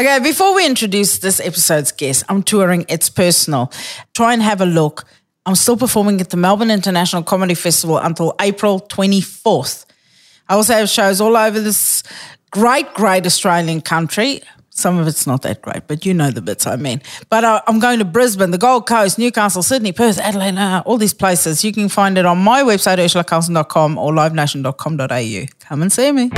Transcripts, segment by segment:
Okay, before we introduce this episode's guest, I'm touring It's Personal. Try and have a look. I'm still performing at the Melbourne International Comedy Festival until April 24th. I also have shows all over this great, great Australian country. Some of it's not that great, but you know the bits I mean. But I'm going to Brisbane, the Gold Coast, Newcastle, Sydney, Perth, Adelaide, all these places. You can find it on my website, IrshulaCarlson.com or livenation.com.au. Come and see me.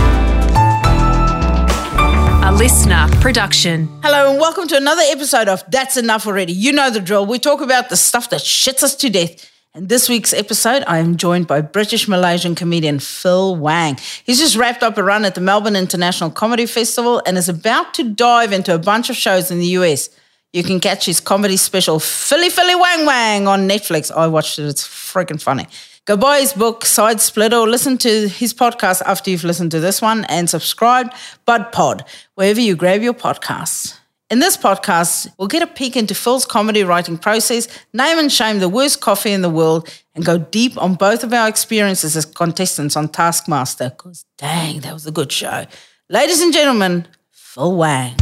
A listener production. Hello and welcome to another episode of That's Enough Already. You know the drill. We talk about the stuff that shits us to death. In this week's episode, I am joined by British-Malaysian comedian Phil Wang. He's just wrapped up a run at the Melbourne International Comedy Festival and is about to dive into a bunch of shows in the US. You can catch his comedy special, Philly Philly Wang Wang, on Netflix. I watched it. It's freaking funny. Go buy his book, Side Splitter, or listen to his podcast after you've listened to this one and subscribe, Bud Pod, wherever you grab your podcasts. In this podcast, we'll get a peek into Phil's comedy writing process, name and shame the worst coffee in the world, and go deep on both of our experiences as contestants on Taskmaster, because dang, that was a good show. Ladies and gentlemen, Phil Wang.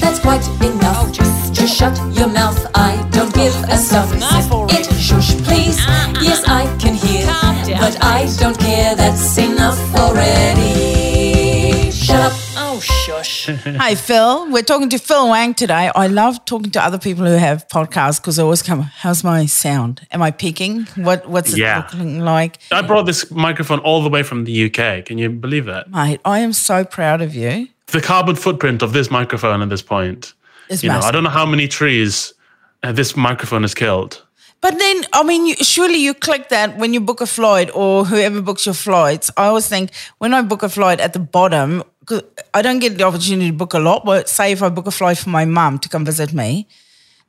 That's quite enough. Oh, just shut your mouth. I don't give a stuff. It. Shush, please. Yes, I can hear, but I don't care. That's enough already. Shut up. Oh, shush. Hi, Phil. We're talking to Phil Wang today. I love talking to other people who have podcasts because I always come, how's my sound? Am I peaking? What's it looking like? I brought this microphone all the way from the UK. Can you believe that? Mate, I am so proud of you. The carbon footprint of this microphone at this point. It's massive. I don't know how many trees this microphone has killed. But then, I mean, surely you click that when you book a flight or whoever books your flights. I always think when I book a flight at the bottom, because I don't get the opportunity to book a lot, but say if I book a flight for my mum to come visit me,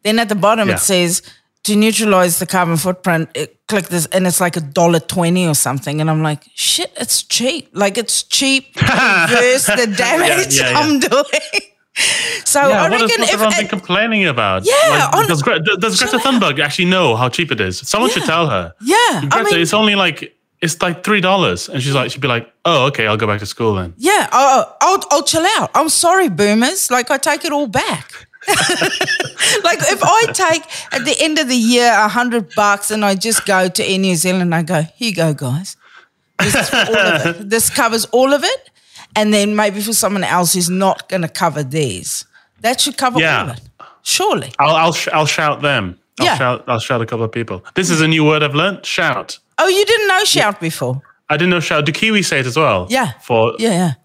then at the bottom it says, to neutralise the carbon footprint, click this, and it's like $1.20 or something. And I'm like, shit, it's cheap. Like, it's cheap to reverse the damage I'm doing. So I reckon if everyone's been complaining about? Yeah. Like, does Greta Thunberg actually know how cheap it is? Someone should tell her. Yeah. Greta, I mean, it's only like... It's like $3. And she'd be like, oh, okay, I'll go back to school then. Yeah, I'll chill out. I'm sorry, boomers. Like, I take it all back. Like, if I take at the end of the year $100 and I just go to Air New Zealand and I go, here you go, guys. This is for all of it. This covers all of it. And then maybe for someone else who's not going to cover theirs. That should cover all of it. Surely. I'll shout them. I'll shout a couple of people. This is a new word I've learned, shout. Oh, you didn't know shout before? I didn't know shout. Do Kiwi say it as well? Yeah. For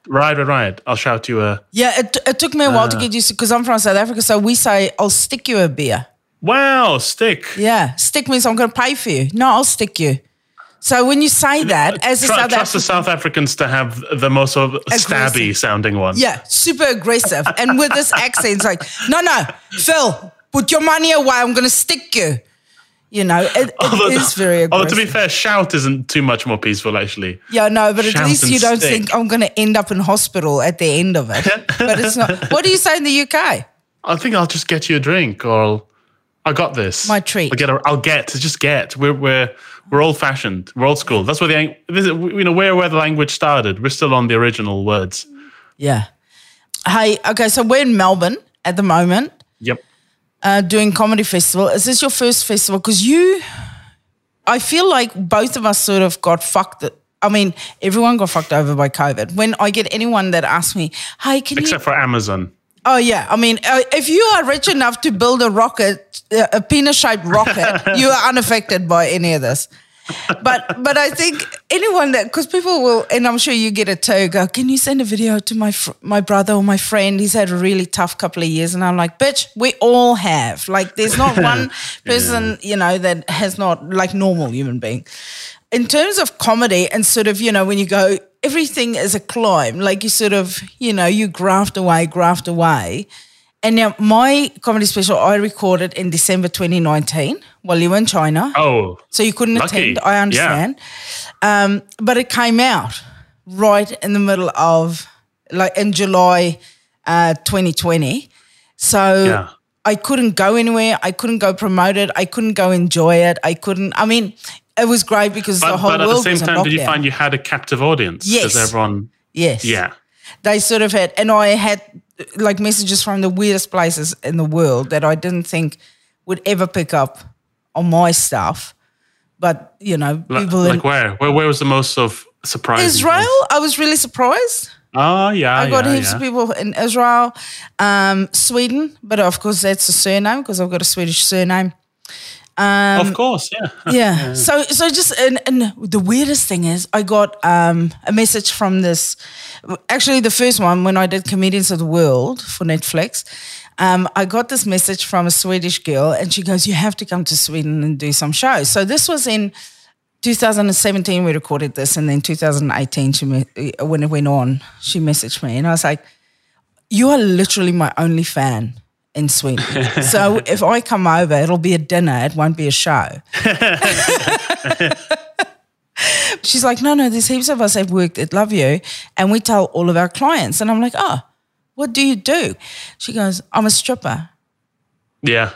ride. I'll shout you a... Yeah, it took me a while to get used to, because I'm from South Africa, so we say, I'll stick you a beer. Wow, stick. Yeah, stick means I'm going to pay for you. No, I'll stick you. So when you say that, as a South African... Trust the South Africans to have the most sort of stabby sounding one. Yeah, super aggressive. And with this accent, it's like, no, Phil, put your money away, I'm going to stick you. You know, it is very aggressive. Although, to be fair, shout isn't too much more peaceful, actually. Yeah, no, but shout at least you don't think I'm going to end up in hospital at the end of it. But it's not. What do you say in the UK? I think I'll just get you a drink, or I got this. My treat. I'll get. We're old fashioned. We're old school. That's where where the language started. We're still on the original words. Yeah. Hey, okay, so we're in Melbourne at the moment. Yep. Doing comedy festival. Is this your first festival? Because I feel like both of us sort of got fucked. I mean, everyone got fucked over by COVID. When I get anyone that asks me, hey, can you... Except for Amazon. Oh, yeah. I mean, if you are rich enough to build a rocket, a penis-shaped rocket, you are unaffected by any of this. But I think anyone that, because people will, and I'm sure you get it too, go, can you send a video to my brother or my friend? He's had a really tough couple of years. And I'm like, bitch, we all have. Like, there's not one person, that has not, like, normal human being. In terms of comedy and sort of, when you go, everything is a climb. Like, you sort of, you graft away. And now my comedy special I recorded in December 2019 while you were in China. Oh, so you couldn't attend, I understand. Yeah. But it came out right in the middle of, in July 2020. So I couldn't go anywhere. I couldn't go promote it. I couldn't go enjoy it. It was great because the whole world was in lockdown. But at the same time, did you find you had a captive audience? Yes. Does everyone? Yes. Yeah. They sort of had, and I had like messages from the weirdest places in the world that I didn't think would ever pick up on my stuff. But, you know, people... Like Where was the most of surprise? Israel. I was really surprised. Oh, yeah, I got heaps of people in Israel. Sweden, but of course that's a surname because I've got a Swedish surname. Of course, yeah. Yeah. So just, and the weirdest thing is I got a message from this, actually the first one when I did Comedians of the World for Netflix, I got this message from a Swedish girl and she goes, you have to come to Sweden and do some shows. So this was in 2017 we recorded this, and then 2018 when it went on, she messaged me and I was like, you are literally my only fan in Sweden. So if I come over, it'll be a dinner. It won't be a show. She's like, no, there's heaps of us at work that love you, and we tell all of our clients. And I'm like, oh, what do you do? She goes, I'm a stripper. Yeah.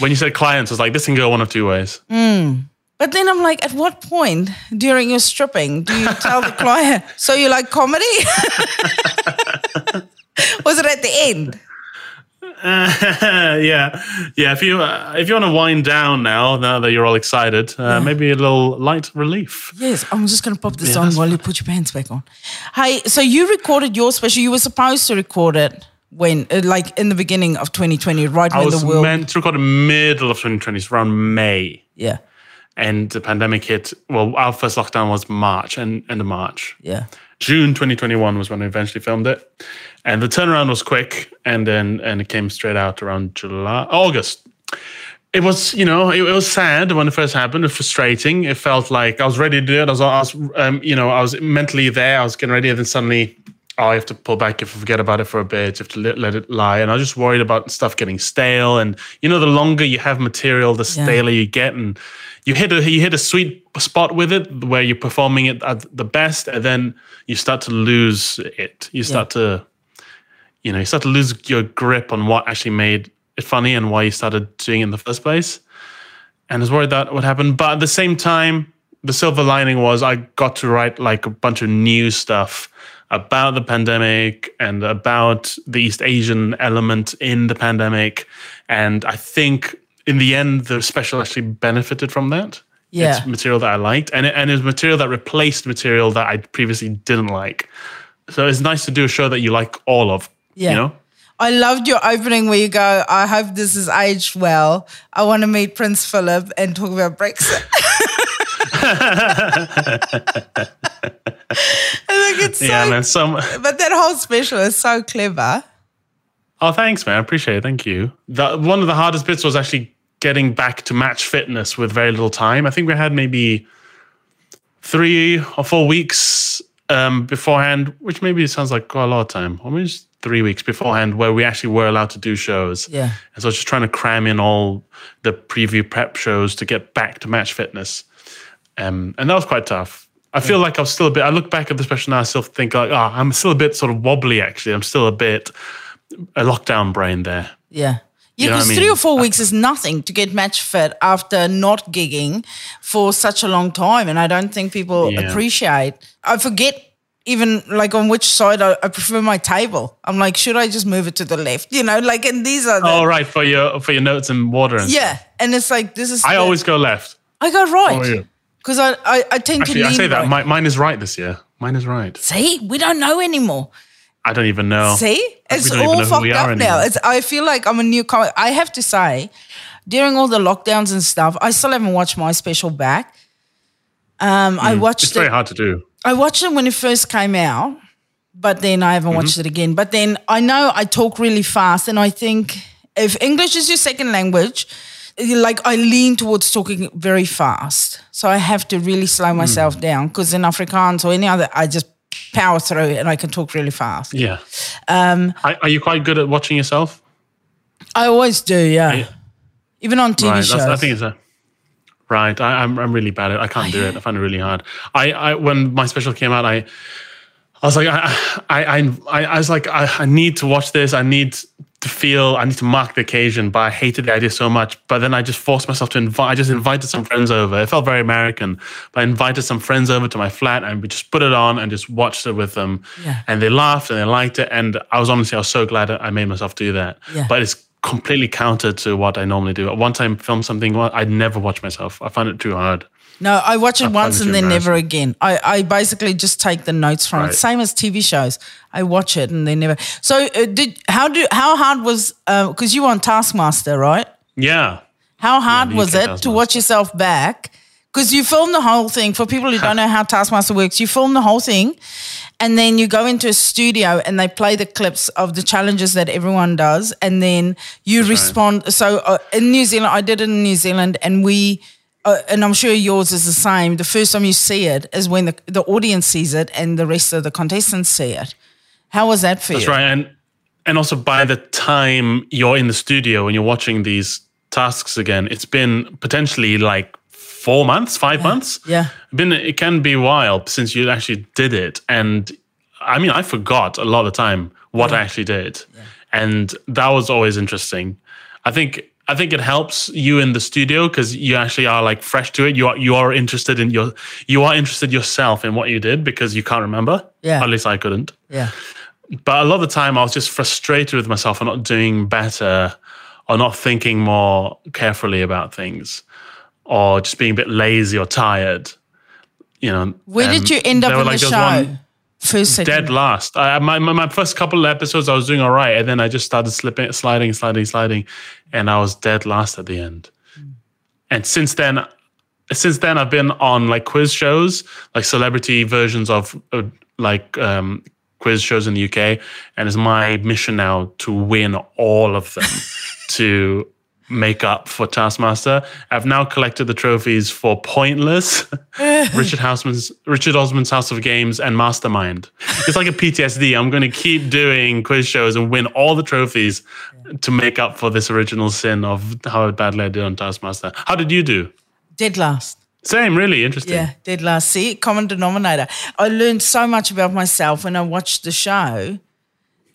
When you said clients, I was like, this can go one of two ways. But then I'm like, at what point during your stripping do you tell the client, so you like comedy? Was it at the end? Yeah. If you want to wind down now that you're all excited, maybe a little light relief. Yes, I'm just going to pop this on while you put your pants back on. Hey, so you recorded your special. You were supposed to record it when, like, in the beginning of 2020, right when the world. I was meant to record in middle of 2020, around May. Yeah. And the pandemic hit. Well, our first lockdown was March, end of March. Yeah. June 2021 was when we eventually filmed it. And the turnaround was quick. And it came straight out around August. It was, it was sad when it first happened. It was frustrating. It felt like I was ready to do it. I was mentally there. I was getting ready. And then suddenly, I have to pull back. You forget about it for a bit. You have to let it lie. And I was just worried about stuff getting stale. And, the longer you have material, the staler you get. And you hit a sweet spot with it where you're performing it at the best, and then you start to lose it. You start to, you start to lose your grip on what actually made it funny and why you started doing it in the first place. And I was worried that would happen. But at the same time, the silver lining was I got to write like a bunch of new stuff about the pandemic and about the East Asian element in the pandemic. And I think in the end, the special actually benefited from that. Yeah. It's material that I liked. And it was material that replaced material that I previously didn't like. So it's nice to do a show that you like all of, I loved your opening where you go, I hope this is aged well. I want to meet Prince Philip and talk about Brexit. I think it's but that whole special is so clever. Oh, thanks, man. I appreciate it. Thank you. One of the hardest bits was actually getting back to match fitness with very little time. I think we had maybe 3 or 4 weeks beforehand, which maybe sounds like quite a lot of time. Or maybe just 3 weeks beforehand where we actually were allowed to do shows. Yeah. And so I was just trying to cram in all the preview prep shows to get back to match fitness. And that was quite tough. I feel like I was still a bit, I look back at the special now, I still think like, I'm still a bit sort of wobbly actually. I'm still a bit a lockdown brain there. Yeah. Yeah, because 3 or 4 weeks is nothing to get match fit after not gigging for such a long time. And I don't think people appreciate. I forget even like on which side I prefer my table. I'm like, should I just move it to the left? And these are the... Oh, right, for your notes and water and stuff. And it's like, this is... I always go left. I go right. Because I tend to lean. I say that. Right. Mine is right this year. Mine is right. See? We don't know anymore. I don't even know. See? It's all fucked up now. I feel like I'm a new comic. I have to say, during all the lockdowns and stuff, I still haven't watched my special back. It's very hard to do. I watched it when it first came out, but then I haven't watched it again. But then I know I talk really fast, and I think if English is your second language, like I lean towards talking very fast. So I have to really slow myself down, because in Afrikaans or any other, I just power through and I can talk really fast. Yeah. Are you quite good at watching yourself? I always do, yeah. Even on TV shows. I think it's right. I'm really bad at it. I can't do it. I find it really hard. I when my special came out, I was like, I need to watch this. I need to feel I need to mark the occasion, but I hated the idea so much. But then I just forced myself to invite. I just invited some friends over. It felt very American, but I invited some friends over to my flat and we just put it on and just watched it with them. Yeah. And they laughed and they liked it. And I was so glad I made myself do that. Yeah. But it's completely counter to what I normally do. Once I film something, I'd never watch myself. I find it too hard. No, I watch it once and then never again. I basically just take the notes from it. Same as TV shows. I watch it and they never. So how hard was, because you were on Taskmaster, right? Yeah. How hard was it to watch yourself back? Because you film the whole thing. For people who don't know how Taskmaster works, you film the whole thing and then you go into a studio and they play the clips of the challenges that everyone does and then you respond. Right. So in New Zealand, I did it in New Zealand and we... and I'm sure yours is the same. The first time you see it is when the audience sees it and the rest of the contestants see it. How was that for you? That's right. And also by the time you're in the studio and you're watching these tasks again, it's been potentially like 4 months, 5 months. Yeah. It can be a while since you actually did it. And I mean, I forgot a lot of the time what I actually did. Yeah. And that was always interesting. I think it helps you in the studio because you actually are like fresh to it. You are interested in yourself in what you did because you can't remember. Yeah. At least I couldn't. Yeah. But a lot of the time I was just frustrated with myself for not doing better or not thinking more carefully about things or just being a bit lazy or tired. You know. Where did you end up in the show? First, dead last. My first couple of episodes I was doing all right and then I just started sliding and I was dead last at the end. Mm. And since then I've been on like quiz shows, like celebrity versions of quiz shows in the UK, and it's my mission now to win all of them to make up for Taskmaster. I've now collected the trophies for Pointless, Richard Osman's House of Games, and Mastermind. It's like a PTSD. I'm going to keep doing quiz shows and win all the trophies to make up for this original sin of how badly I did on Taskmaster. How did you do? Dead last. Same, really interesting. Yeah, dead last. See, common denominator. I learned so much about myself when I watched the show.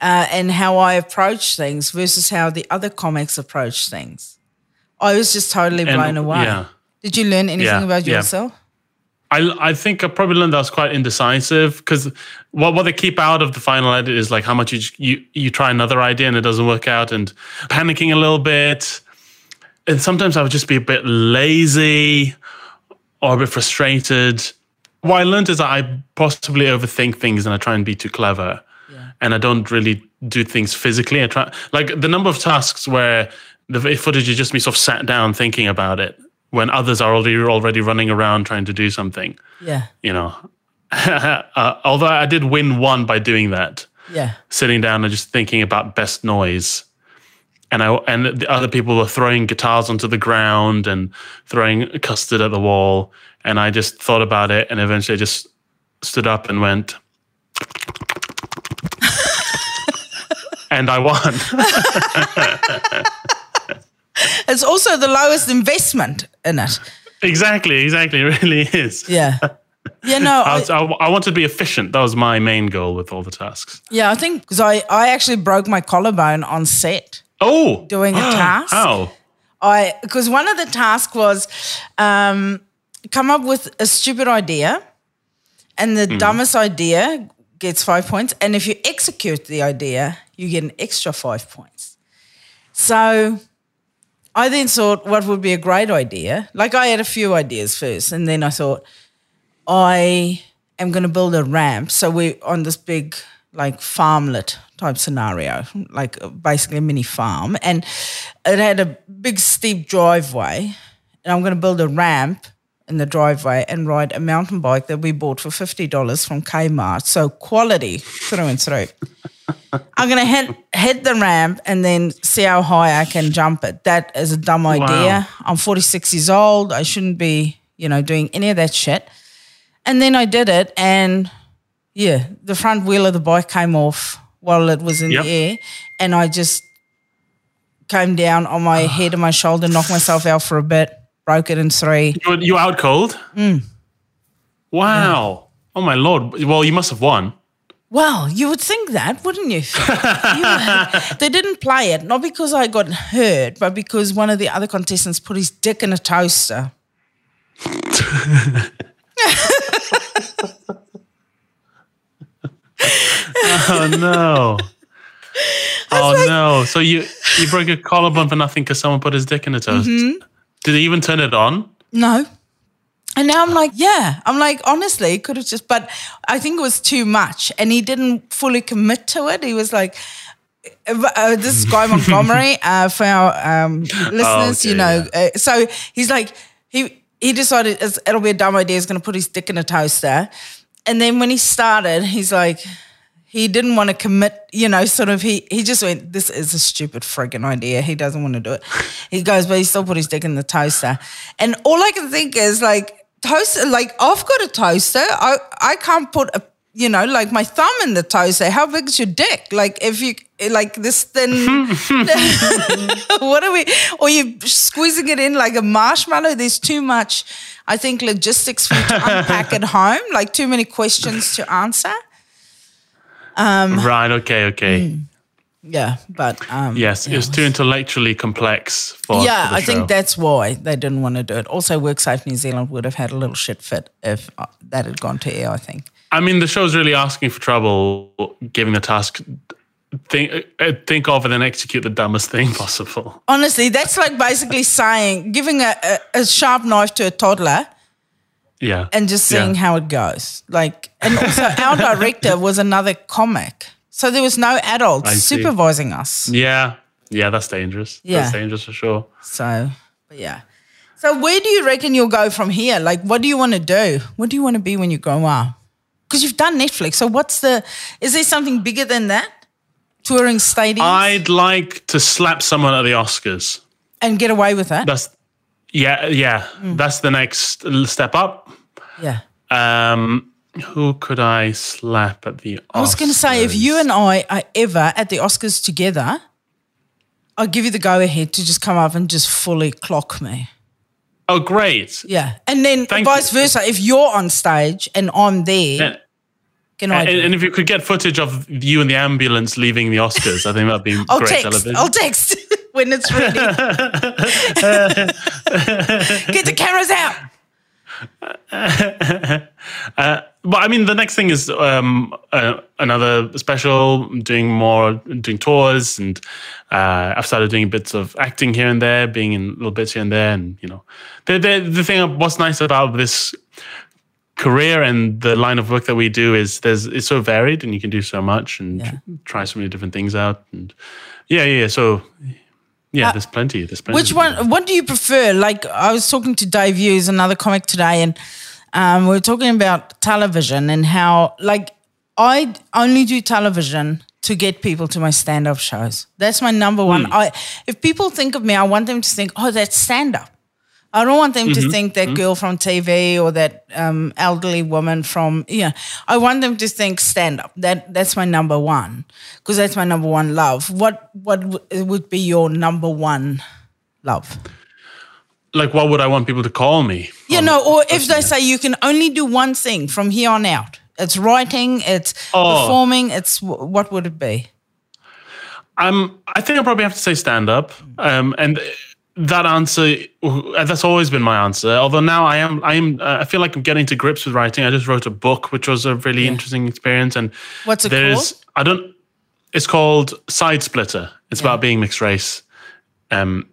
And how I approach things versus how the other comics approach things. I was just totally blown away. Yeah. Did you learn anything about yourself? I think I probably learned I was quite indecisive because what they keep out of the final edit is like how much you try another idea and it doesn't work out and panicking a little bit. And sometimes I would just be a bit lazy or a bit frustrated. What I learned is that I possibly overthink things and I try and be too clever. Yeah. And I don't really do things physically. I try, like the number of tasks where the footage is just me sort of sat down thinking about it when others are already running around trying to do something. Yeah. You know, although I did win one by doing that. Yeah. Sitting down and just thinking about best noise. And the other people were throwing guitars onto the ground and throwing custard at the wall. And I just thought about it and eventually just stood up and went... And I won. It's also the lowest investment in it. Exactly. It really is. Yeah. Yeah, no. I wanted to be efficient. That was my main goal with all the tasks. Yeah, I think because I actually broke my collarbone on set. Oh. Doing a task. Oh. Because one of the tasks was come up with a stupid idea and the dumbest idea gets 5 points. And if you execute the idea... you get an extra 5 points. So I then thought what would be a great idea. Like I had a few ideas first and then I thought I am going to build a ramp. So we're on this big like farmlet type scenario, like basically a mini farm. And it had a big steep driveway and I'm going to build a ramp in the driveway and ride a mountain bike that we bought for $50 from Kmart. So quality through and through. I'm going to hit the ramp and then see how high I can jump it. That is a dumb idea. Wow. I'm 46 years old. I shouldn't be, doing any of that shit. And then I did it and, the front wheel of the bike came off while it was in the air and I just came down on my head and my shoulder, knocked myself out for a bit, broke it in three. You were out cold? Mm. Wow. Yeah. Oh, my Lord. Well, you must have won. Well, you would think that, wouldn't you? They didn't play it, not because I got hurt, but because one of the other contestants put his dick in a toaster. Oh, no. Oh, like, no. So you broke your collarbone for nothing because someone put his dick in a toaster. Mm-hmm. Did they even turn it on? No. And now I'm like, yeah. I'm like, honestly, could have just, but I think it was too much. And he didn't fully commit to it. He was like, this is Guy Montgomery for our listeners, oh, okay, you know. Yeah. So he's like, he decided it'll be a dumb idea. He's going to put his dick in a toaster. And then when he started, he's like, he didn't want to commit, you know, sort of, he just went, this is a stupid friggin' idea. He doesn't want to do it. He goes, but he still put his dick in the toaster. And all I can think is like, toaster, like I've got a toaster. I can't put a, you know, like my thumb in the toaster. How big is your dick? Like if you, like this thin, what are we, or you're squeezing it in like a marshmallow. There's too much, I think, logistics for you to unpack at home, like too many questions to answer. Right, okay. Yeah, but... yes, yeah, it was too intellectually complex for the show. I think that's why they didn't want to do it. Also, WorkSafe New Zealand would have had a little shit fit if that had gone to air, I think. I mean, the show's really asking for trouble, giving the task... Think of and then execute the dumbest thing possible. Honestly, that's like basically saying, giving a sharp knife to a toddler... Yeah. And just seeing how it goes. Like, and also our director was another comic. So there was no adults supervising us. Yeah. Yeah, that's dangerous. Yeah. That's dangerous for sure. So, yeah. So where do you reckon you'll go from here? Like, what do you want to do? What do you want to be when you grow up? Because you've done Netflix. So is there something bigger than that? Touring stadiums? I'd like to slap someone at the Oscars. And get away with that? That's the next step up. Yeah. Who could I slap at the Oscars? I was going to say, if you and I are ever at the Oscars together, I'll give you the go-ahead to just come up and just fully clock me. Oh, great. Yeah. And then vice versa, if you're on stage and I'm there... Yeah. And if you could get footage of you in the ambulance leaving the Oscars, I think that'd be great television. I'll text when it's ready. Get the cameras out. But I mean, the next thing is another special, doing tours, and I've started doing bits of acting here and there, being in little bits here and there, and you know, the thing. What's nice about this career and the line of work that we do is it's so varied, and you can do so much and try so many different things out, and there's plenty. Which one? What do you prefer? Like I was talking to Dave Hughes, another comic today, and we were talking about television and how like I only do television to get people to my stand-up shows. That's my number one. If people think of me, I want them to think, oh, that's stand-up. I don't want them to think that girl from TV or that elderly woman from, I want them to think stand-up. That's my number one, because that's my number one love. What would be your number one love? Like what would I want people to call me? Or if they say you can only do one thing from here on out, it's writing, it's performing, it's what would it be? I think I'll probably have to say stand-up. And... That answer, that's always been my answer. Although now I feel like I'm getting to grips with writing. I just wrote a book, which was a really interesting experience. And what's it called? It's called Side Splitter. It's about being mixed race, and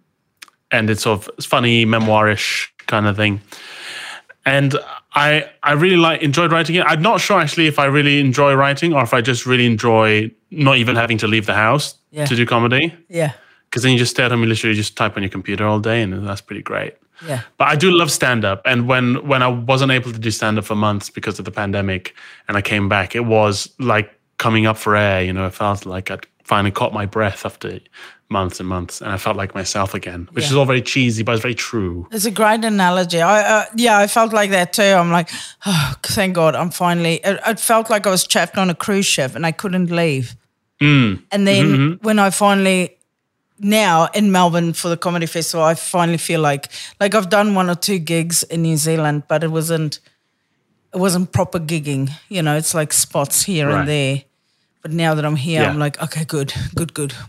it's sort of funny, memoirish kind of thing. And I really enjoyed writing it. I'm not sure actually if I really enjoy writing or if I just really enjoy not even having to leave the house to do comedy. Yeah. Because then you just stay at home and literally just type on your computer all day, and that's pretty great. Yeah. But I do love stand-up. And when I wasn't able to do stand-up for months because of the pandemic and I came back, it was like coming up for air. You know, it felt like I'd finally caught my breath after months and months, and I felt like myself again, which is all very cheesy, but it's very true. It's a great analogy. I felt like that too. I'm like, oh, thank God, I'm finally... It felt like I was trapped on a cruise ship and I couldn't leave. Mm. And then when I finally... Now in Melbourne for the comedy festival, I finally feel like I've done one or two gigs in New Zealand, but it wasn't proper gigging. You know, it's like spots here and there. But now that I'm here, I'm like, okay, good.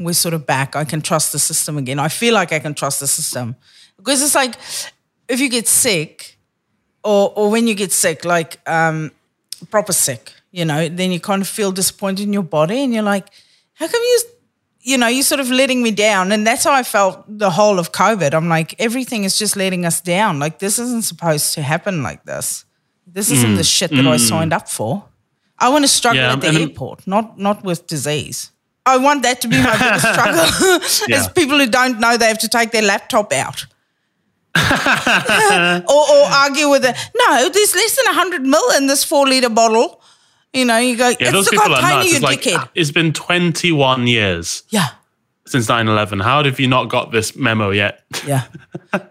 We're sort of back. I can trust the system again. I feel like I can trust the system. Because it's like if you get sick or when you get sick, like proper sick, you know, then you kind of feel disappointed in your body and you're like, how come you're sort of letting me down? And that's how I felt the whole of COVID. I'm like, everything is just letting us down. Like this isn't supposed to happen like this. This isn't the shit that I signed up for. I want to struggle at the airport, not with disease. I want that to be my biggest struggle. It's people who don't know they have to take their laptop out. or argue with it. No, there's less than 100 mil in this 4-litre bottle. You know, you go, it's the container, you dickhead. It's been 21 years. Yeah. Since 9/11. How have you not got this memo yet? Yeah.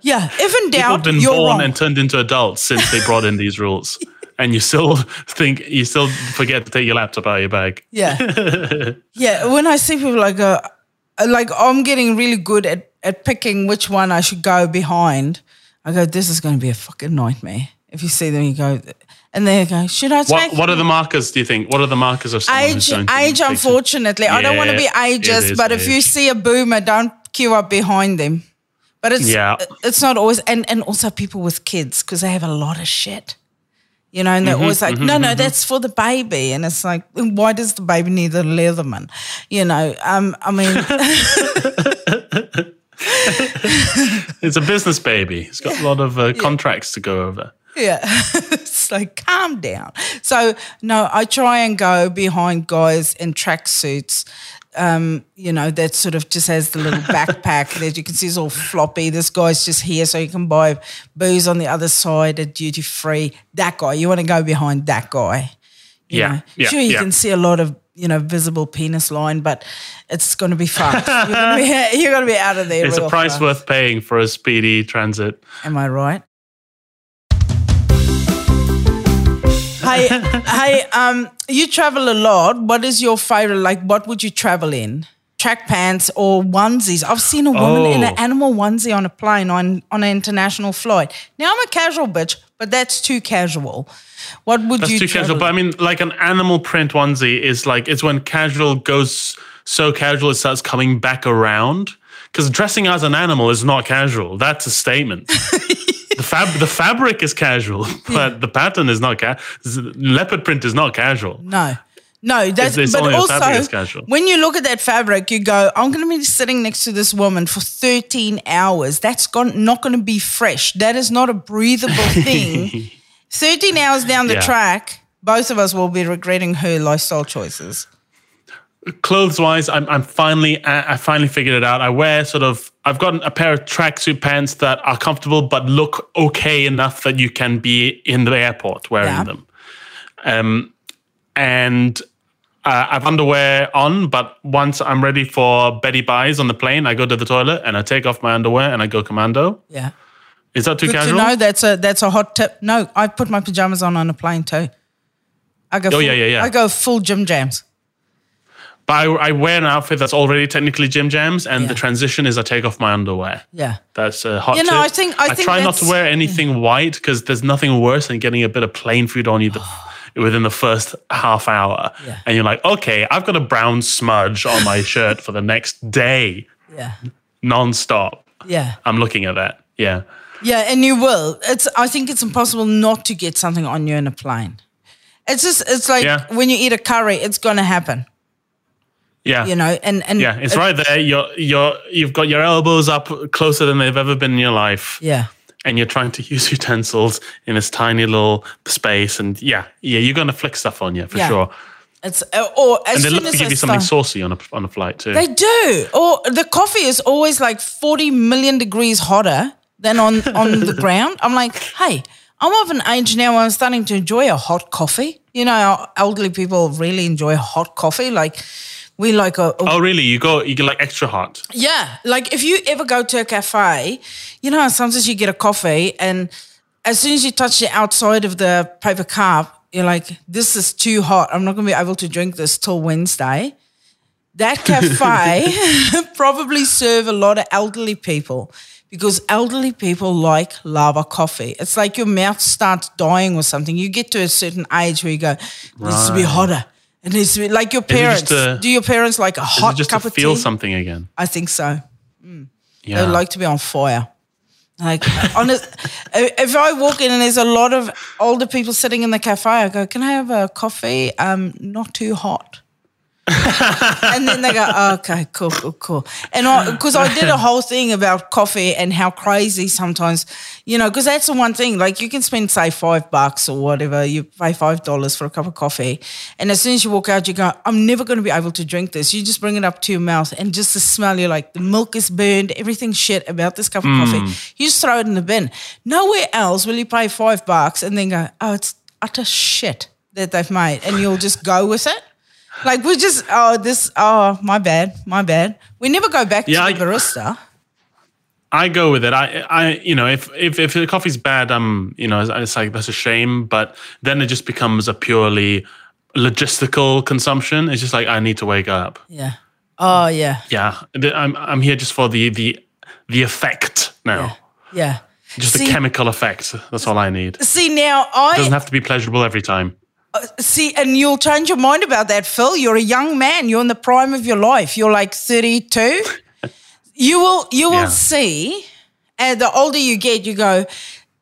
Yeah. If in doubt, you're wrong. People have been born and turned into adults since they brought in these rules. And you still forget to take your laptop out of your bag. Yeah. Yeah. When I see people like I'm getting really good at picking which one I should go behind. I go, this is going to be a fucking nightmare. If you see them, you go, and they go, should I take What are the markers, do you think? What are the markers of someone who's going to age, unfortunately. Yeah. I don't want to be ageist, but age. If you see a boomer, don't queue up behind them. But it's not always, and also people with kids because they have a lot of shit. You know, and they're always like, no, that's for the baby. And it's like, why does the baby need the Leatherman? You know, I mean. It's a business baby. It's got a lot of contracts to go over. Yeah. It's like, calm down. So, no, I try and go behind guys in tracksuits, that sort of just has the little backpack that you can see is all floppy. This guy's just here so you can buy booze on the other side at duty free. That guy, you want to go behind that guy. You know. Sure, you can see a lot of, visible penis line, but it's going to be fast. You're going to be out of there. It's a price worth paying for a speedy transit. Am I right? Hey, you travel a lot. What is your favourite, what would you travel in? Track pants or onesies? I've seen a woman in an animal onesie on a plane on an international flight. Now, I'm a casual bitch, but that's too casual. That's too casual, but I mean, an animal print onesie is it's when casual goes so casual it starts coming back around. Because dressing as an animal is not casual. That's a statement. The fabric is casual, but the pattern is not casual. Leopard print is not casual. No. But also, the fabric is casual. When you look at that fabric, you go, I'm going to be sitting next to this woman for 13 hours. That's not going to be fresh. That is not a breathable thing. 13 hours down the track, both of us will be regretting her lifestyle choices. Clothes-wise, I finally figured it out. I wear I've gotten a pair of tracksuit pants that are comfortable but look okay enough that you can be in the airport wearing them. And I've underwear on, but once I'm ready for Betty Buys on the plane, I go to the toilet and I take off my underwear and I go commando. Yeah. Is that too casual? No, that's a hot tip. No, I put my pajamas on a plane too. I go I go full gym jams. But I wear an outfit that's already technically gym jams, and the transition is I take off my underwear. Yeah. That's a hot tip. I think try not to wear anything white because there's nothing worse than getting a bit of plain food on you within the first half hour. Yeah. And you're like, okay, I've got a brown smudge on my shirt for the next day. Yeah. Nonstop. Yeah. I'm looking at that. Yeah. Yeah, and you will. I think it's impossible not to get something on you in a plane. It's like when you eat a curry, it's going to happen. Yeah, and it's right there. You've got your elbows up closer than they've ever been in your life. Yeah, and you're trying to use utensils in this tiny little space, and you're gonna flick stuff on you for sure. They love to give you something saucy on a flight too. They do. Or the coffee is always 40 million degrees hotter than on the ground. I'm like, hey, I'm of an age now where I'm starting to enjoy a hot coffee. You know, our elderly people really enjoy hot coffee, We like a... Oh, really? You get extra hot? Yeah. If you ever go to a cafe, sometimes you get a coffee and as soon as you touch the outside of the paper cup, you're like, this is too hot. I'm not going to be able to drink this till Wednesday. That cafe probably serve a lot of elderly people because elderly people like lava coffee. It's like your mouth starts dying or something. You get to a certain age where you go, this will be hotter. It needs to be like your parents. Do your parents like a hot cup of tea? Just to feel something again. I think so. Mm. Yeah. They like to be on fire. Like, honest, if I walk in and there's a lot of older people sitting in the cafe, I go, "Can I have a coffee? Not too hot." And then they go, "Oh, okay, cool. And because I did a whole thing about coffee and how crazy sometimes, you know, because that's the one thing, like you can spend, say, $5 or whatever, you pay $5 for a cup of coffee. And as soon as you walk out, you go, "I'm never going to be able to drink this." You just bring it up to your mouth and just the smell, you're like, the milk is burned, everything's shit about this cup of coffee. You just throw it in the bin. Nowhere else will you pay $5 and then go, "Oh, it's utter shit that they've made." And you'll just go with it. Like we're just, my bad. We never go back to the barista. I go with it. I you know, if the coffee's bad, you know, it's like that's a shame. But then it just becomes a purely logistical consumption. It's just like I need to wake up. Yeah. Oh yeah. Yeah. I'm here just for the effect now. Yeah. Just the chemical effect. That's all I need. See now it doesn't have to be pleasurable every time. See, and you'll change your mind about that, Phil. You're a young man. You're in the prime of your life. You're like 32. You will see, and the older you get, you go,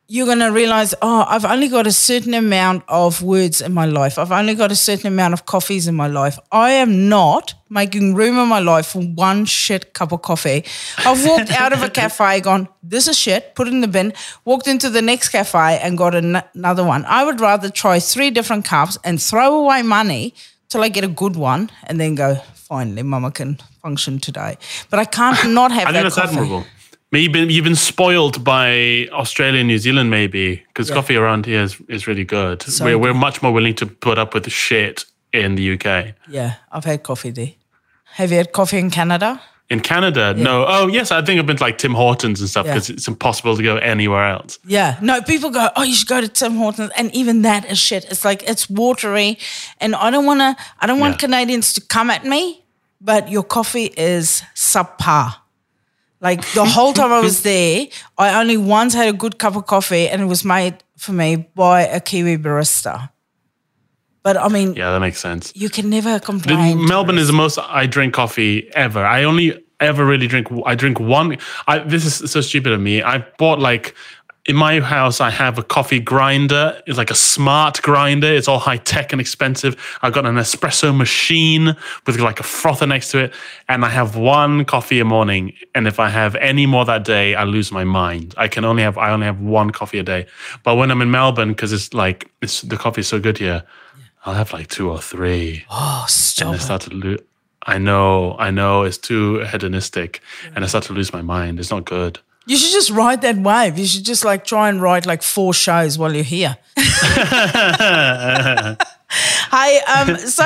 you're going to realize, oh, I've only got a certain amount of words in my life. I've only got a certain amount of coffees in my life. I am not making room in my life for one shit cup of coffee. I've walked out of a cafe, gone, "This is shit," put it in the bin, walked into the next cafe and got another one. I would rather try 3 different cups and throw away money till I get a good one and then go, "Finally, Mama can function today." But I can't not have that coffee. I think that's admirable. You've been spoiled by Australia and New Zealand maybe because coffee around here is really good. So we're much more willing to put up with the shit in the UK. Yeah, I've had coffee there. Have you had coffee in Canada? In Canada? Yeah. No. Oh, yes, I think I've been to like Tim Hortons and stuff because it's impossible to go anywhere else. Yeah. No, people go, "Oh, you should go to Tim Hortons," and even that is shit. It's like it's watery and I don't want Canadians to come at me, but your coffee is subpar. Like the whole time I was there, I only once had a good cup of coffee and it was made for me by a Kiwi barista. But I mean... Yeah, that makes sense. You can never complain. Melbourne is the most I drink coffee ever. I only ever really drink... I drink one... this is so stupid of me. I bought like... In my house, I have a coffee grinder. It's like a smart grinder. It's all high tech and expensive. I've got an espresso machine with like a frother next to it. And I have one coffee a morning. And if I have any more that day, I lose my mind. I only have one coffee a day. But when I'm in Melbourne, because the coffee is so good here, I'll have like 2 or 3. Oh, stop. And I start to lose. I know. It's too hedonistic. Yeah. And I start to lose my mind. It's not good. You should just ride that wave. You should just like try and write like 4 shows while you're here. Hey, so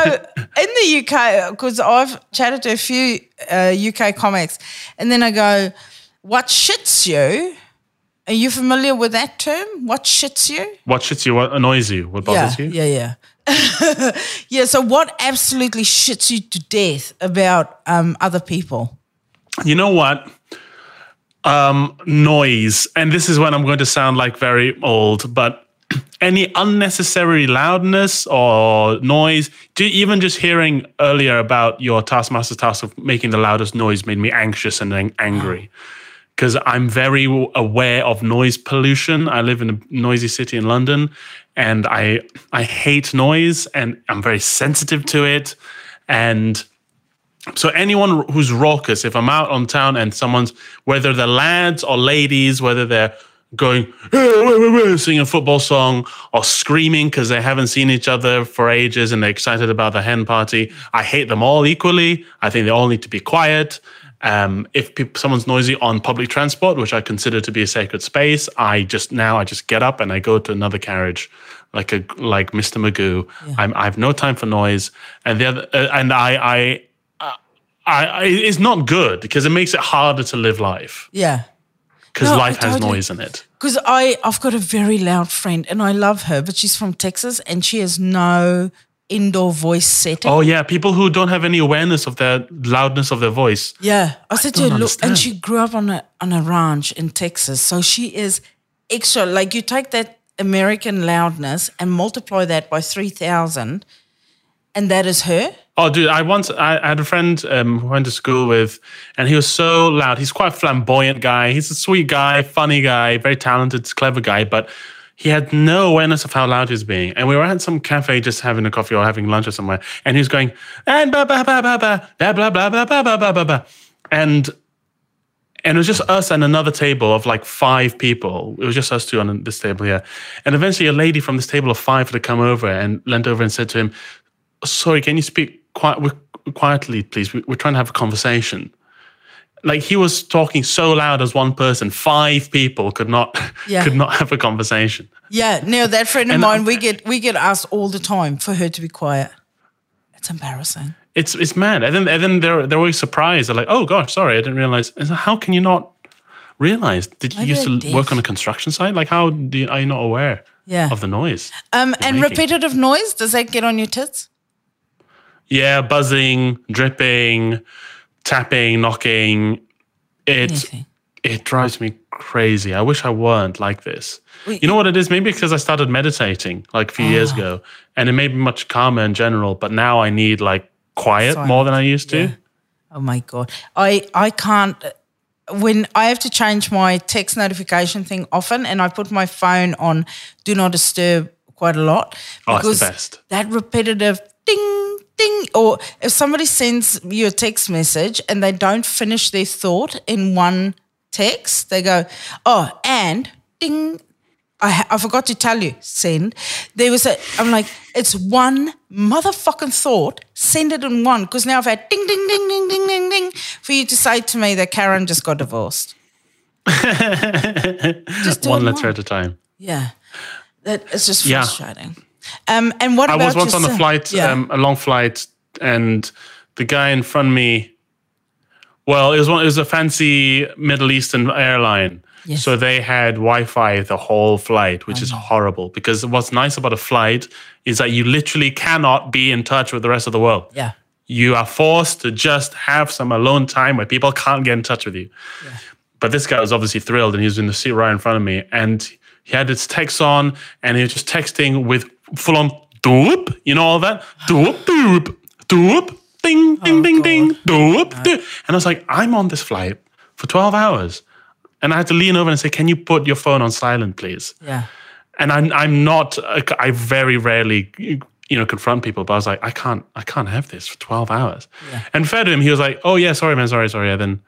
in the UK, because I've chatted to a few UK comics, and then I go, "What shits you?" Are you familiar with that term? What shits you? What shits you? What annoys you? What bothers you? Yeah. Yeah, so what absolutely shits you to death about other people? You know what? Noise, and this is when I'm going to sound like very old, but any unnecessary loudness or noise, even just hearing earlier about your Taskmaster's task of making the loudest noise made me anxious and angry because I'm very aware of noise pollution. I live in a noisy city in London and I hate noise and I'm very sensitive to it. And so anyone who's raucous, if I'm out on town and someone's, whether they're lads or ladies, whether they're going, singing a football song or screaming because they haven't seen each other for ages and they're excited about the hen party, I hate them all equally. I think they all need to be quiet. If someone's noisy on public transport, which I consider to be a sacred space, I just get up and I go to another carriage. Like Mr. Magoo. Yeah. I have no time for noise. And it's not good because it makes it harder to live life. Yeah. Because life has noise in it. Because I've got a very loud friend and I love her, but she's from Texas and she has no indoor voice setting. Oh, yeah. People who don't have any awareness of their loudness of their voice. Yeah. I said to her, look, and she grew up on a ranch in Texas. So she is extra. Like you take that American loudness and multiply that by 3,000 And that is her? Oh, dude, I had a friend who I went to school with, and he was so loud. He's quite a flamboyant guy. He's a sweet guy, funny guy, very talented, clever guy, but he had no awareness of how loud he was being. And we were at some cafe just having a coffee or having lunch or somewhere, and he was going, and blah, blah, blah, blah, blah, blah, blah, blah, blah, blah, blah, blah, blah. And it was just us and another table of like five people. It was just us two on this table here. And eventually a lady from this table of five had come over and leant over and said to him, sorry, can you speak quietly, please? We're trying to have a conversation. Like, he was talking so loud as one person, five people could not have a conversation. Yeah, no, that friend of mine, we get asked all the time for her to be quiet. It's embarrassing. It's mad. And then they're always surprised. They're like, oh gosh, sorry, I didn't realize. Like, how can you not realize? Did you used to work on a construction site? Like, how are you not aware of the noise? And repetitive noise, does that get on your tits? Yeah, buzzing, dripping, tapping, knocking. It drives me crazy. I wish I weren't like this. Wait, you know what it is? Maybe because I started meditating like a few years ago, and it made me much calmer in general, but now I need like quiet more than I used to. Yeah. Oh my God. I can't. When I have to change my text notification thing often, and I put my phone on Do Not Disturb quite a lot. Because it's the best. That repetitive ding, ding, or if somebody sends you a text message and they don't finish their thought in one text, they go, oh, and ding, I forgot to tell you, send. I'm like, it's one motherfucking thought, send it in one, because now I've had ding, ding, ding, ding, ding, ding, ding, for you to say to me that Karen just got divorced. Just one letter at a time. Yeah. It's just frustrating. Yeah. And what about I was once on a flight, a long flight, and the guy in front of me, well, it was a fancy Middle Eastern airline. Yes. So they had Wi-Fi the whole flight, which is horrible, because what's nice about a flight is that you literally cannot be in touch with the rest of the world. Yeah. You are forced to just have some alone time where people can't get in touch with you. Yeah. But this guy was obviously thrilled, and he was in the seat right in front of me, and he had his text on, and he was just texting with full-on doop, you know all that? Doop, doop, doop, ding, ding, ding, ding, doop, doop. And I was like, I'm on this flight for 12 hours. And I had to lean over and say, can you put your phone on silent, please? Yeah. And I very rarely, confront people, but I was like, I can't have this for 12 hours. Yeah. And fair to him, he was like, oh yeah, sorry, man, sorry.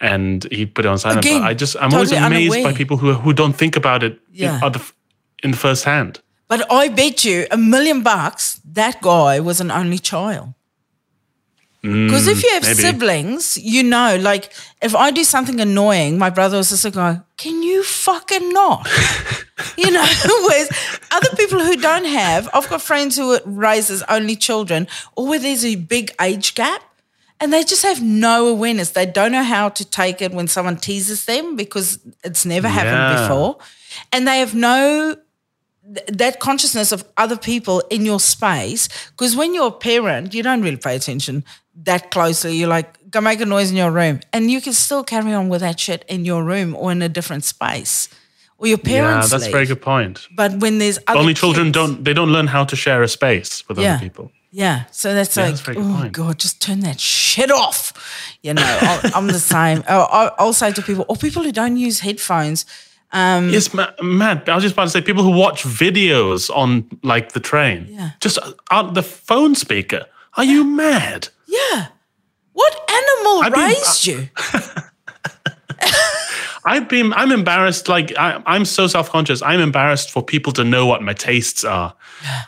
And he put it on silent. Again, but I'm totally always amazed by people who don't think about it in the first hand. But I bet you $1 million that guy was an only child. Because if you have siblings, like if I do something annoying, my brother or sister go, can you fucking not? Whereas other people who don't have, I've got friends who raise as only children, or where there's a big age gap, and they just have no awareness. They don't know how to take it when someone teases them, because it's never happened before. And they have no... that consciousness of other people in your space, because when you're a parent, you don't really pay attention that closely. You're like, go make a noise in your room, and you can still carry on with that shit in your room or in a different space, or your parents. Yeah, that's a very good point. But when there's other only children kids, they don't learn how to share a space with other people. Yeah, so that's like, that's God, just turn that shit off. I'm the same. I'll say to people, or people who don't use headphones. Yes, mad. I was just about to say, people who watch videos on like the train, just out the phone speaker. Are you mad? Yeah. What animal raised you? I'm embarrassed. Like I'm so self-conscious. I'm embarrassed for people to know what my tastes are.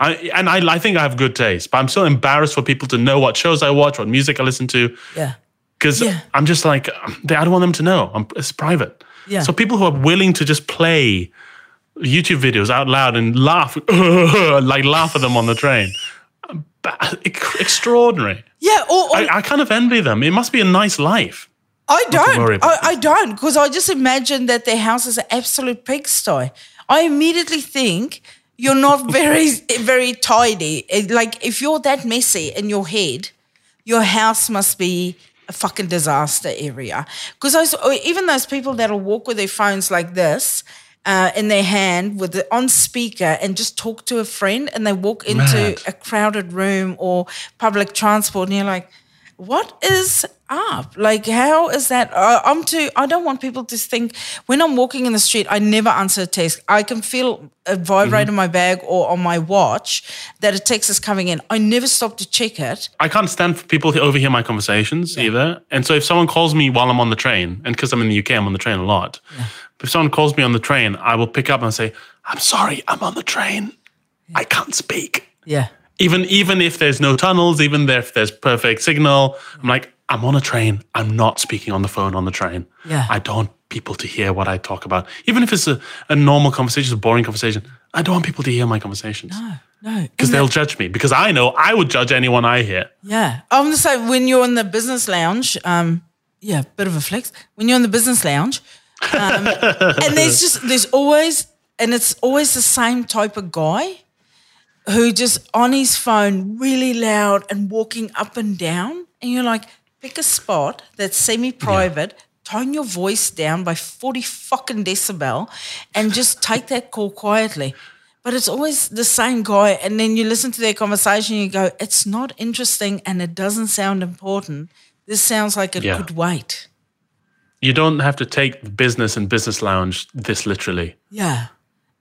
I think I have good taste, but I'm so embarrassed for people to know what shows I watch, what music I listen to. Yeah. Because I'm just like, I don't want them to know. It's private. Yeah. So people who are willing to just play YouTube videos out loud and laugh, like laugh at them on the train. Extraordinary. Yeah. Or I kind of envy them. It must be a nice life. I don't, because I just imagine that their house is an absolute pigsty. I immediately think you're not very, very tidy. Like if you're that messy in your head, your house must be a fucking disaster area, because even those people that'll walk with their phones like this in their hand with it on speaker and just talk to a friend, and they walk into a crowded room or public transport, and you're like, what is up? Like, how is that? I don't want people to think when I'm walking in the street, I never answer a text. I can feel a vibrate in my bag or on my watch that a text is coming in. I never stop to check it. I can't stand for people to overhear my conversations either. And so if someone calls me while I'm on the train, and because I'm in the UK, I'm on the train a lot. Yeah. If someone calls me on the train, I will pick up and say, I'm sorry, I'm on the train. Yeah. I can't speak. Yeah. Even if there's no tunnels, even if there's perfect signal, I'm like, I'm on a train. I'm not speaking on the phone on the train. Yeah. I don't want people to hear what I talk about. Even if it's a normal conversation, a boring conversation, I don't want people to hear my conversations. No. Because they'll judge me. Because I know I would judge anyone I hear. Yeah. I'm the same. When you're in the business lounge, bit of a flex. When you're in the business lounge, and it's always the same type of guy who just on his phone really loud and walking up and down, and you're like, pick a spot that's semi-private, tone your voice down by 40 fucking decibel and just take that call quietly. But it's always the same guy, and then you listen to their conversation and you go, it's not interesting and it doesn't sound important. This sounds like it could wait. You don't have to take business and business lounge this literally. Yeah.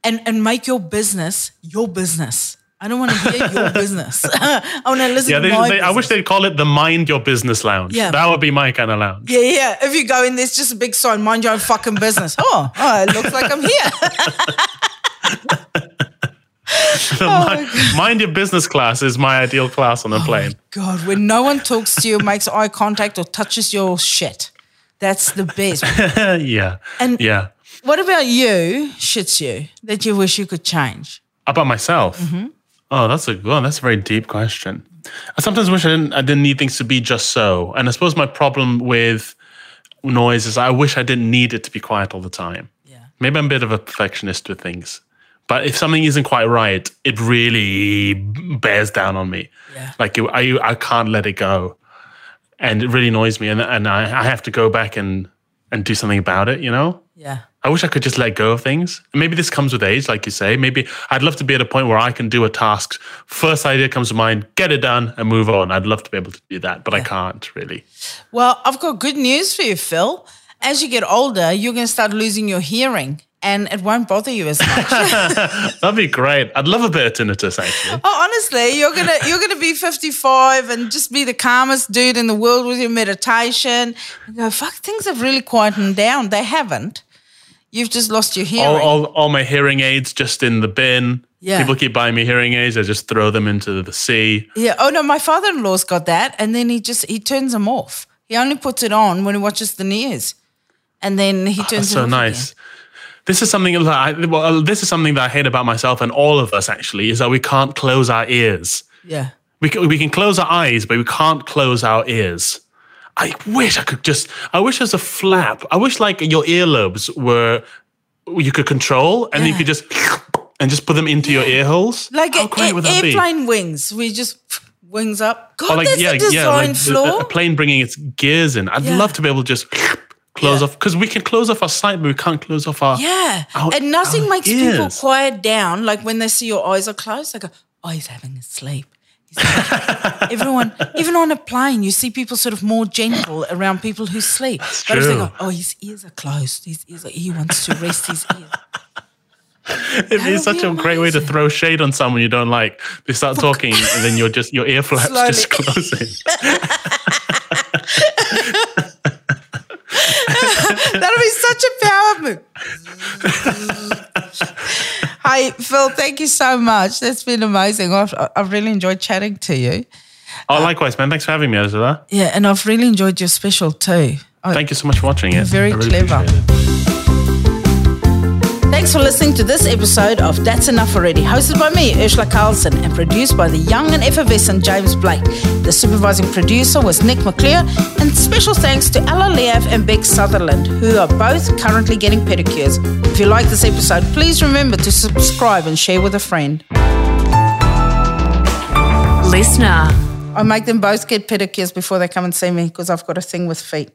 And make your business your business. I don't want to hear your business. I want to listen to my business. I wish they'd call it the Mind Your Business Lounge. Yeah. That would be my kind of lounge. Yeah. If you go in, there's just a big sign, mind your own fucking business. Oh, it looks like I'm here. Mind your business class is my ideal class on a plane. God, when no one talks to you, makes eye contact or touches your shit. That's the best. What about you, shits you, that you wish you could change? About myself? Mm-hmm. Oh, that's a very deep question. I sometimes wish I didn't need things to be just so. And I suppose my problem with noise is I wish I didn't need it to be quiet all the time. Yeah. Maybe I'm a bit of a perfectionist with things. But if something isn't quite right, it really bears down on me. Yeah. Like I can't let it go. And it really annoys me. And I have to go back and do something about it, you know? Yeah. I wish I could just let go of things. Maybe this comes with age, like you say. Maybe I'd love to be at a point where I can do a task. First idea comes to mind, get it done and move on. I'd love to be able to do that, but I can't really. Well, I've got good news for you, Phil. As you get older, you're going to start losing your hearing and it won't bother you as much. That'd be great. I'd love a bit of tinnitus, actually. Oh, honestly, you're gonna be 55 and just be the calmest dude in the world with your meditation. You go, fuck, things have really quietened down. They haven't. You've just lost your hearing. All my hearing aids just in the bin. Yeah. People keep buying me hearing aids. I just throw them into the sea. Yeah. Oh, no, my father-in-law's got that, and then he turns them off. He only puts it on when he watches the news, and then he turns it off. So nice. Again. This is something that I hate about myself and all of us, actually, is that we can't close our ears. Yeah. We can close our eyes, but we can't close our ears. I wish there's a flap. I wish like your earlobes were, you could control and you could just put them into your ear holes. Like airplane wings. We just wings up. God, like, that's a design flaw. A plane bringing its gears in. I'd love to be able to just... close off, because we can close off our sight, but we can't close off our and nothing makes people quiet down. Like when they see your eyes are closed, they go, "Oh, he's having a sleep." Everyone, even on a plane, you see people sort of more gentle around people who sleep. That's true. But if they go, "Oh, his ears are closed. He wants to rest his ears." It'd be such a great way to throw shade on someone you don't like. They start talking, and then your ear flaps just closing. That'll be such a power move. Hey, Phil, thank you so much. That's been amazing. I've really enjoyed chatting to you. Oh, likewise, man. Thanks for having me, Ursula. Yeah, and I've really enjoyed your special too. Thank you so much for watching it. Very clever. Thanks for listening to this episode of That's Enough Already, hosted by me, Ursula Carlson, and produced by the young and effervescent James Blake. The supervising producer was Nick McClear, and special thanks to Ella Leaf and Beck Sutherland, who are both currently getting pedicures. If you like this episode, please remember to subscribe and share with a friend. Listener. I make them both get pedicures before they come and see me because I've got a thing with feet.